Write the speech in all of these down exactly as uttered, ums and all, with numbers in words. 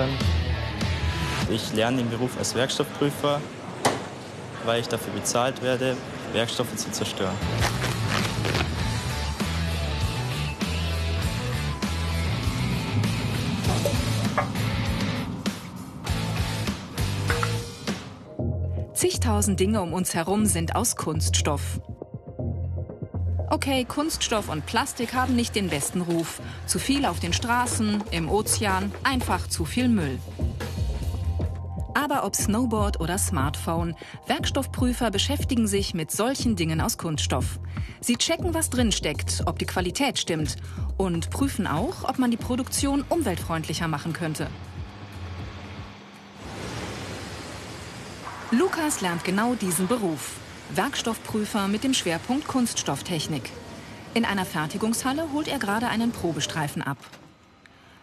können. Ich lerne den Beruf als Werkstoffprüfer, weil ich dafür bezahlt werde, Werkstoffe zu zerstören. Zigtausend Dinge um uns herum sind aus Kunststoff. Okay, Kunststoff und Plastik haben nicht den besten Ruf. Zu viel auf den Straßen, im Ozean, einfach zu viel Müll. Aber ob Snowboard oder Smartphone, Werkstoffprüfer beschäftigen sich mit solchen Dingen aus Kunststoff. Sie checken, was drinsteckt, ob die Qualität stimmt und prüfen auch, ob man die Produktion umweltfreundlicher machen könnte. Lukas lernt genau diesen Beruf. Werkstoffprüfer mit dem Schwerpunkt Kunststofftechnik. In einer Fertigungshalle holt er gerade einen Probestreifen ab.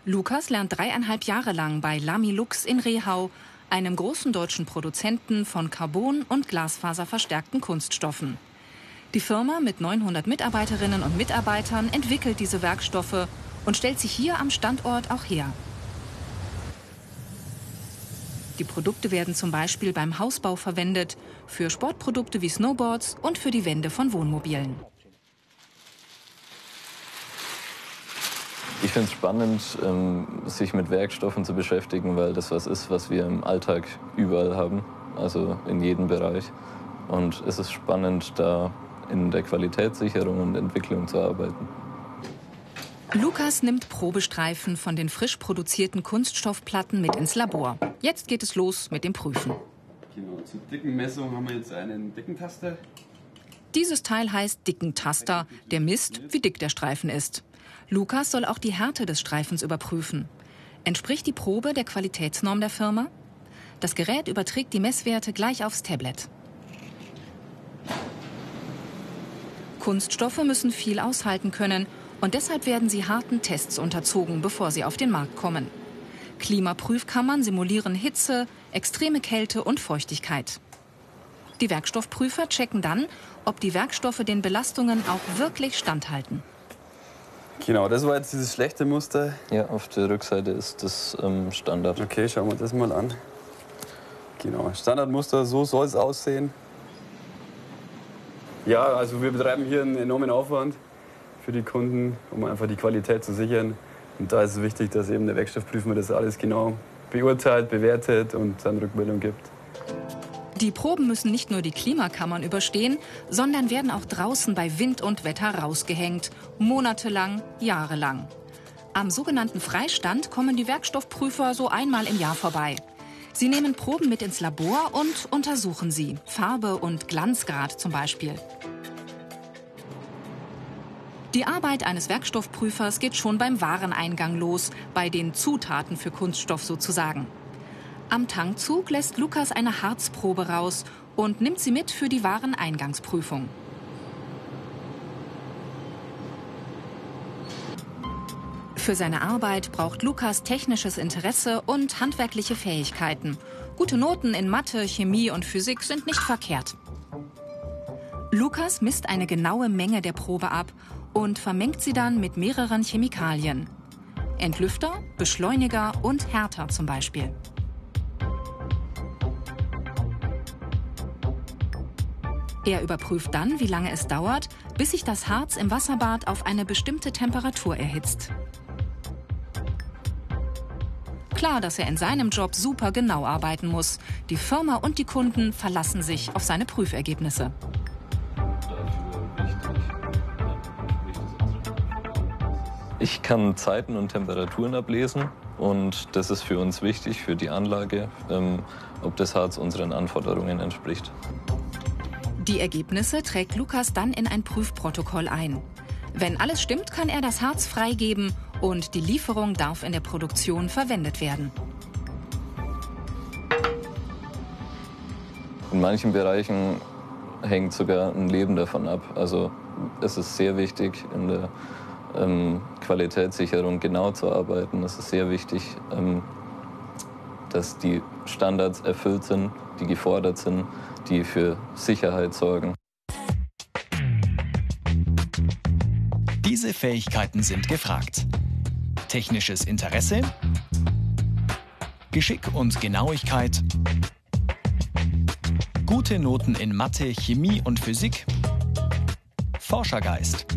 Lukas lernt dreieinhalb Jahre lang bei Lamilux in Rehau, einem großen deutschen Produzenten von Carbon- und glasfaserverstärkten Kunststoffen. Die Firma mit neunhundert Mitarbeiterinnen und Mitarbeitern entwickelt diese Werkstoffe und stellt sich hier am Standort auch her. Die Produkte werden zum Beispiel beim Hausbau verwendet, für Sportprodukte wie Snowboards und für die Wände von Wohnmobilen. Ich finde es spannend, sich mit Werkstoffen zu beschäftigen, weil das was ist, was wir im Alltag überall haben, also in jedem Bereich. Und es ist spannend, da in der Qualitätssicherung und Entwicklung zu arbeiten. Lukas nimmt Probestreifen von den frisch produzierten Kunststoffplatten mit ins Labor. Jetzt geht es los mit dem Prüfen. Genau, zur dicken Messung haben wir jetzt einen Dickentaster. Dieses Teil heißt Dickentaster, der misst, wie dick der Streifen ist. Lukas soll auch die Härte des Streifens überprüfen. Entspricht die Probe der Qualitätsnorm der Firma? Das Gerät überträgt die Messwerte gleich aufs Tablet. Kunststoffe müssen viel aushalten können. Und deshalb werden sie harten Tests unterzogen, bevor sie auf den Markt kommen. Klimaprüfkammern simulieren Hitze, extreme Kälte und Feuchtigkeit. Die Werkstoffprüfer checken dann, ob die Werkstoffe den Belastungen auch wirklich standhalten. Genau, das war jetzt dieses schlechte Muster. Ja, auf der Rückseite ist das ähm, Standard. Okay, schauen wir das mal an. Genau, Standardmuster, so soll es aussehen. Ja, also wir betreiben hier einen enormen Aufwand für die Kunden, um einfach die Qualität zu sichern. Und da ist es wichtig, dass eben der Werkstoffprüfer das alles genau beurteilt, bewertet und dann Rückmeldung gibt. Die Proben müssen nicht nur die Klimakammern überstehen, sondern werden auch draußen bei Wind und Wetter rausgehängt. Monatelang, jahrelang. Am sogenannten Freistand kommen die Werkstoffprüfer so einmal im Jahr vorbei. Sie nehmen Proben mit ins Labor und untersuchen sie. Farbe und Glanzgrad zum Beispiel. Die Arbeit eines Werkstoffprüfers geht schon beim Wareneingang los, bei den Zutaten für Kunststoff sozusagen. Am Tankzug lässt Lukas eine Harzprobe raus und nimmt sie mit für die Wareneingangsprüfung. Für seine Arbeit braucht Lukas technisches Interesse und handwerkliche Fähigkeiten. Gute Noten in Mathe, Chemie und Physik sind nicht verkehrt. Lukas misst eine genaue Menge der Probe ab und vermengt sie dann mit mehreren Chemikalien. Entlüfter, Beschleuniger und Härter zum Beispiel. Er überprüft dann, wie lange es dauert, bis sich das Harz im Wasserbad auf eine bestimmte Temperatur erhitzt. Klar, dass er in seinem Job super genau arbeiten muss. Die Firma und die Kunden verlassen sich auf seine Prüfergebnisse. Ich kann Zeiten und Temperaturen ablesen und das ist für uns wichtig, für die Anlage, ähm, ob das Harz unseren Anforderungen entspricht. Die Ergebnisse trägt Lukas dann in ein Prüfprotokoll ein. Wenn alles stimmt, kann er das Harz freigeben und die Lieferung darf in der Produktion verwendet werden. In manchen Bereichen hängt sogar ein Leben davon ab. Also es ist sehr wichtig, in der Ähm, Qualitätssicherung genau zu arbeiten. Es ist sehr wichtig, ähm, dass die Standards erfüllt sind, die gefordert sind, die für Sicherheit sorgen. Diese Fähigkeiten sind gefragt. Technisches Interesse, Geschick und Genauigkeit, gute Noten in Mathe, Chemie und Physik, Forschergeist.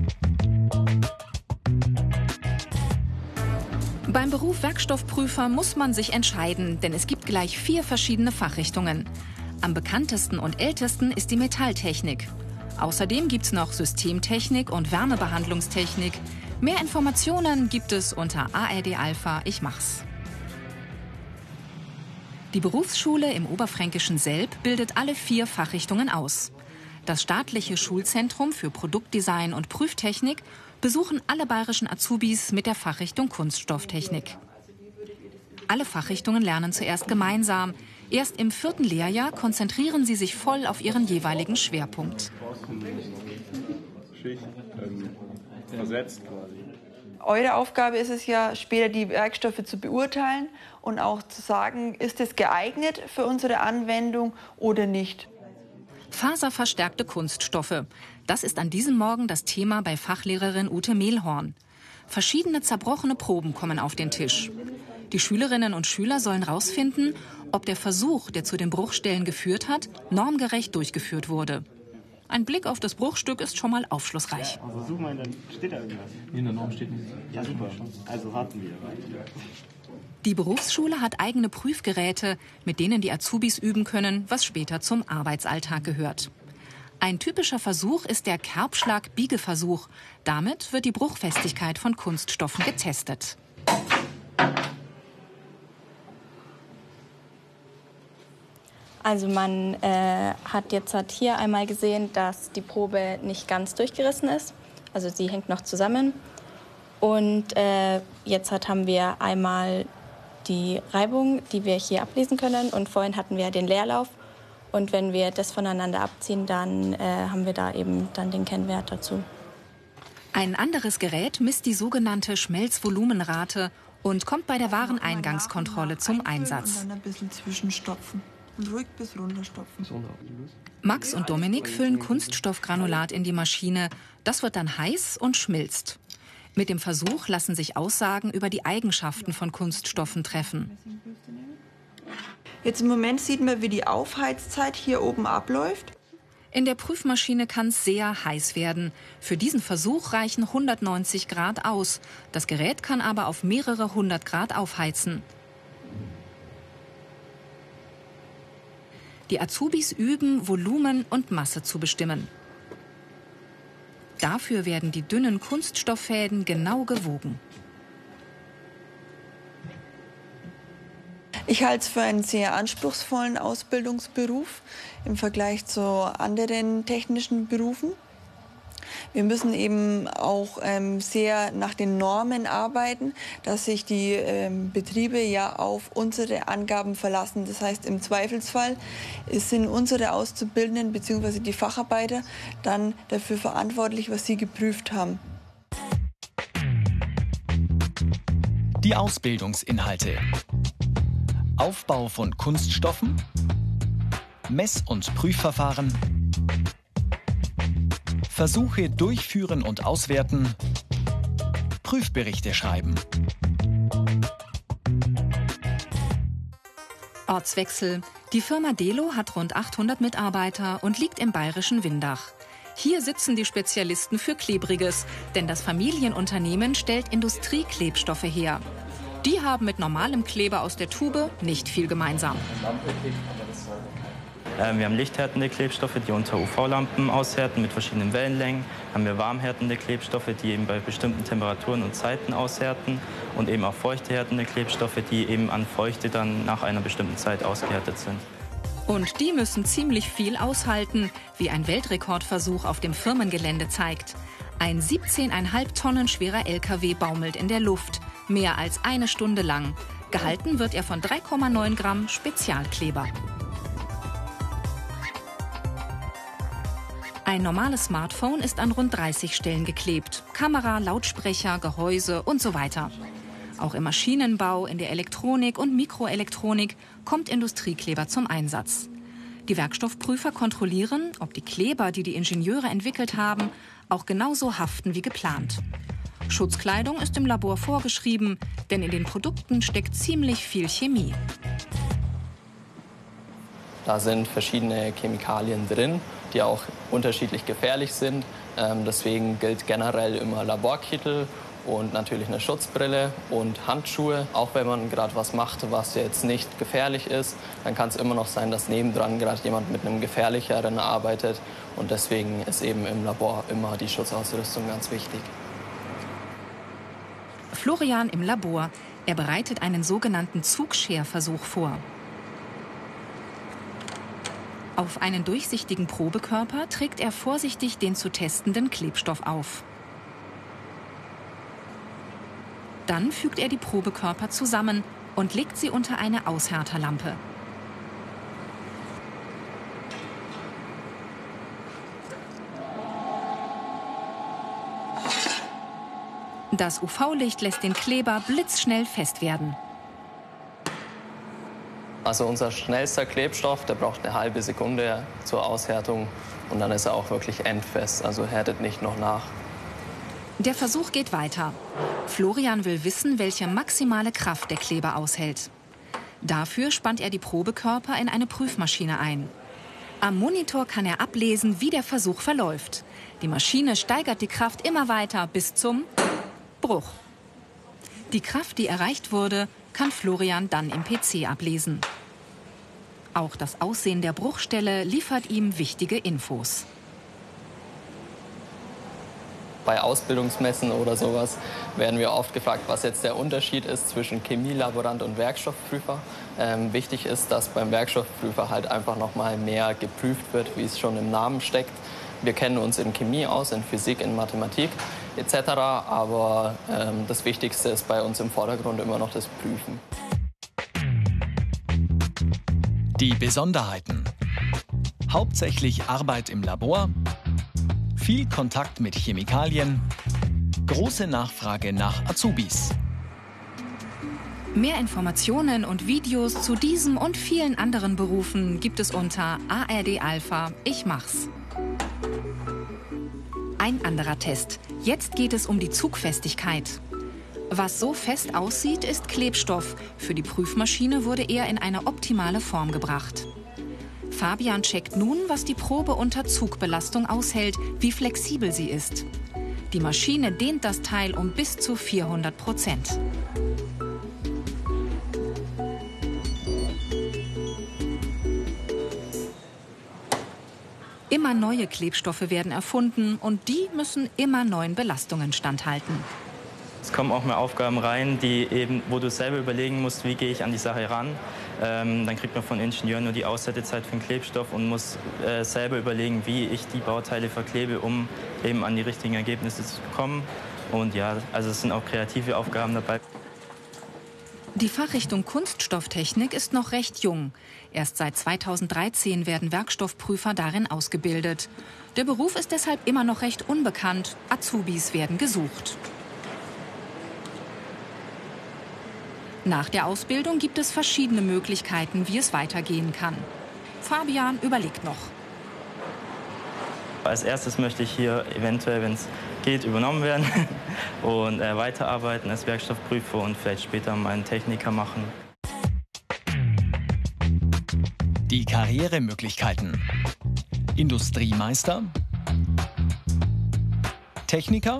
Beim Beruf Werkstoffprüfer muss man sich entscheiden, denn es gibt gleich vier verschiedene Fachrichtungen. Am bekanntesten und ältesten ist die Metalltechnik. Außerdem gibt es noch Systemtechnik und Wärmebehandlungstechnik. Mehr Informationen gibt es unter A R D Alpha. Ich mach's. Die Berufsschule im oberfränkischen Selb bildet alle vier Fachrichtungen aus. Das staatliche Schulzentrum für Produktdesign und Prüftechnik besuchen alle bayerischen Azubis mit der Fachrichtung Kunststofftechnik. Alle Fachrichtungen lernen zuerst gemeinsam. Erst im vierten Lehrjahr konzentrieren sie sich voll auf ihren jeweiligen Schwerpunkt. Eure Aufgabe ist es ja, später die Werkstoffe zu beurteilen und auch zu sagen, ist es geeignet für unsere Anwendung oder nicht. Faserverstärkte Kunststoffe. Das ist an diesem Morgen das Thema bei Fachlehrerin Ute Mehlhorn. Verschiedene zerbrochene Proben kommen auf den Tisch. Die Schülerinnen und Schüler sollen herausfinden, ob der Versuch, der zu den Bruchstellen geführt hat, normgerecht durchgeführt wurde. Ein Blick auf das Bruchstück ist schon mal aufschlussreich. Also such mal, dann steht da irgendwas. Nee, in der Norm steht nichts. Ja, super. Also raten wir. Die Berufsschule hat eigene Prüfgeräte, mit denen die Azubis üben können, was später zum Arbeitsalltag gehört. Ein typischer Versuch ist der Kerbschlag-Biegeversuch. Damit wird die Bruchfestigkeit von Kunststoffen getestet. Also man äh, hat jetzt hat hier einmal gesehen, dass die Probe nicht ganz durchgerissen ist. Also sie hängt noch zusammen. Und äh, jetzt hat, haben wir einmal die Reibung, die wir hier ablesen können. Und vorhin hatten wir den Leerlauf. Und wenn wir das voneinander abziehen, dann äh, haben wir da eben dann den Kennwert dazu. Ein anderes Gerät misst die sogenannte Schmelzvolumenrate und kommt bei der Wareneingangskontrolle zum Einsatz. Ein bisschen zwischenstopfen. Ruhig bis runterstopfen. Max und Dominik füllen Kunststoffgranulat in die Maschine. Das wird dann heiß und schmilzt. Mit dem Versuch lassen sich Aussagen über die Eigenschaften von Kunststoffen treffen. Jetzt im Moment sieht man, wie die Aufheizzeit hier oben abläuft. In der Prüfmaschine kann es sehr heiß werden. Für diesen Versuch reichen hundertneunzig Grad aus. Das Gerät kann aber auf mehrere hundert Grad aufheizen. Die Azubis üben, Volumen und Masse zu bestimmen. Dafür werden die dünnen Kunststofffäden genau gewogen. Ich halte es für einen sehr anspruchsvollen Ausbildungsberuf im Vergleich zu anderen technischen Berufen. Wir müssen eben auch ähm, sehr nach den Normen arbeiten, dass sich die ähm, Betriebe ja auf unsere Angaben verlassen. Das heißt, im Zweifelsfall sind unsere Auszubildenden bzw. die Facharbeiter dann dafür verantwortlich, was sie geprüft haben. Die Ausbildungsinhalte: Aufbau von Kunststoffen, Mess- und Prüfverfahren, Versuche durchführen und auswerten, Prüfberichte schreiben. Ortswechsel. Die Firma Delo hat rund achthundert Mitarbeiter und liegt im bayerischen Windach. Hier sitzen die Spezialisten für Klebriges, denn das Familienunternehmen stellt Industrieklebstoffe her. Die haben mit normalem Kleber aus der Tube nicht viel gemeinsam. Wir haben lichthärtende Klebstoffe, die unter U V-Lampen aushärten mit verschiedenen Wellenlängen. Dann haben wir warmhärtende Klebstoffe, die eben bei bestimmten Temperaturen und Zeiten aushärten. Und eben auch feuchtehärtende Klebstoffe, die eben an Feuchte dann nach einer bestimmten Zeit ausgehärtet sind. Und die müssen ziemlich viel aushalten, wie ein Weltrekordversuch auf dem Firmengelände zeigt. Ein siebzehneinhalb Tonnen schwerer L K W baumelt in der Luft, mehr als eine Stunde lang. Gehalten wird er von drei Komma neun Gramm Spezialkleber. Ein normales Smartphone ist an rund dreißig Stellen geklebt. Kamera, Lautsprecher, Gehäuse und so weiter. Auch im Maschinenbau, in der Elektronik und Mikroelektronik kommt Industriekleber zum Einsatz. Die Werkstoffprüfer kontrollieren, ob die Kleber, die die Ingenieure entwickelt haben, auch genauso haften wie geplant. Schutzkleidung ist im Labor vorgeschrieben, denn in den Produkten steckt ziemlich viel Chemie. Da sind verschiedene Chemikalien drin, die auch unterschiedlich gefährlich sind. Ähm, deswegen gilt generell immer Laborkittel und natürlich eine Schutzbrille und Handschuhe. Auch wenn man gerade was macht, was jetzt nicht gefährlich ist, dann kann es immer noch sein, dass nebendran gerade jemand mit einem gefährlicheren arbeitet. Und deswegen ist eben im Labor immer die Schutzausrüstung ganz wichtig. Florian im Labor. Er bereitet einen sogenannten Zugscherversuch vor. Auf einen durchsichtigen Probekörper trägt er vorsichtig den zu testenden Klebstoff auf. Dann fügt er die Probekörper zusammen und legt sie unter eine Aushärterlampe. Das U V-Licht lässt den Kleber blitzschnell fest werden. Also unser schnellster Klebstoff, der braucht eine halbe Sekunde zur Aushärtung und dann ist er auch wirklich endfest, also härtet nicht noch nach. Der Versuch geht weiter. Florian will wissen, welche maximale Kraft der Kleber aushält. Dafür spannt er die Probekörper in eine Prüfmaschine ein. Am Monitor kann er ablesen, wie der Versuch verläuft. Die Maschine steigert die Kraft immer weiter bis zum Bruch. Die Kraft, die erreicht wurde, kann Florian dann im P C ablesen. Auch das Aussehen der Bruchstelle liefert ihm wichtige Infos. Bei Ausbildungsmessen oder sowas werden wir oft gefragt, was jetzt der Unterschied ist zwischen Chemielaborant und Werkstoffprüfer. Ähm, wichtig ist, dass beim Werkstoffprüfer halt einfach noch mal mehr geprüft wird, wie es schon im Namen steckt. Wir kennen uns in Chemie aus, in Physik, in Mathematik et cetera. Aber ähm, das Wichtigste ist bei uns im Vordergrund immer noch das Prüfen. Die Besonderheiten. Hauptsächlich Arbeit im Labor, viel Kontakt mit Chemikalien, große Nachfrage nach Azubis. Mehr Informationen und Videos zu diesem und vielen anderen Berufen gibt es unter A R D Alpha. Ich mach's. Ein anderer Test. Jetzt geht es um die Zugfestigkeit. Was so fest aussieht, ist Klebstoff. Für die Prüfmaschine wurde er in eine optimale Form gebracht. Fabian checkt nun, was die Probe unter Zugbelastung aushält, wie flexibel sie ist. Die Maschine dehnt das Teil um bis zu vierhundert Prozent. Immer neue Klebstoffe werden erfunden und die müssen immer neuen Belastungen standhalten. Es kommen auch mehr Aufgaben rein, die eben, wo du selber überlegen musst, wie gehe ich an die Sache ran. Ähm, dann kriegt man von Ingenieuren nur die Aushärtezeit für den Klebstoff und muss äh, selber überlegen, wie ich die Bauteile verklebe, um eben an die richtigen Ergebnisse zu kommen. Und ja, also es sind auch kreative Aufgaben dabei. Die Fachrichtung Kunststofftechnik ist noch recht jung. Erst seit zweitausenddreizehn werden Werkstoffprüfer darin ausgebildet. Der Beruf ist deshalb immer noch recht unbekannt. Azubis werden gesucht. Nach der Ausbildung gibt es verschiedene Möglichkeiten, wie es weitergehen kann. Fabian überlegt noch. Als erstes möchte ich hier eventuell, wenn es geht, übernommen werden und äh, weiterarbeiten als Werkstoffprüfer und vielleicht später mal einen Techniker machen. Die Karrieremöglichkeiten. Industriemeister, Techniker,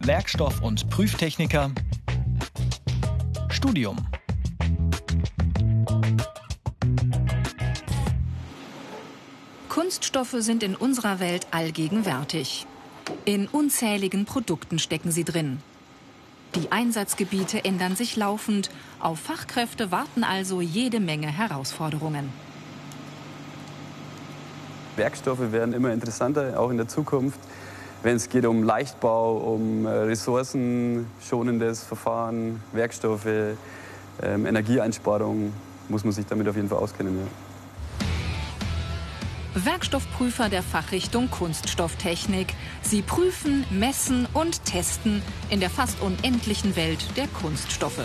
Werkstoff- und Prüftechniker, Studium. Kunststoffe sind in unserer Welt allgegenwärtig. In unzähligen Produkten stecken sie drin. Die Einsatzgebiete ändern sich laufend. Auf Fachkräfte warten also jede Menge Herausforderungen. Werkstoffe werden immer interessanter, auch in der Zukunft. Wenn es geht um Leichtbau, um ressourcenschonendes Verfahren, Werkstoffe, ähm, Energieeinsparung, muss man sich damit auf jeden Fall auskennen. Ja. Werkstoffprüfer der Fachrichtung Kunststofftechnik. Sie prüfen, messen und testen in der fast unendlichen Welt der Kunststoffe.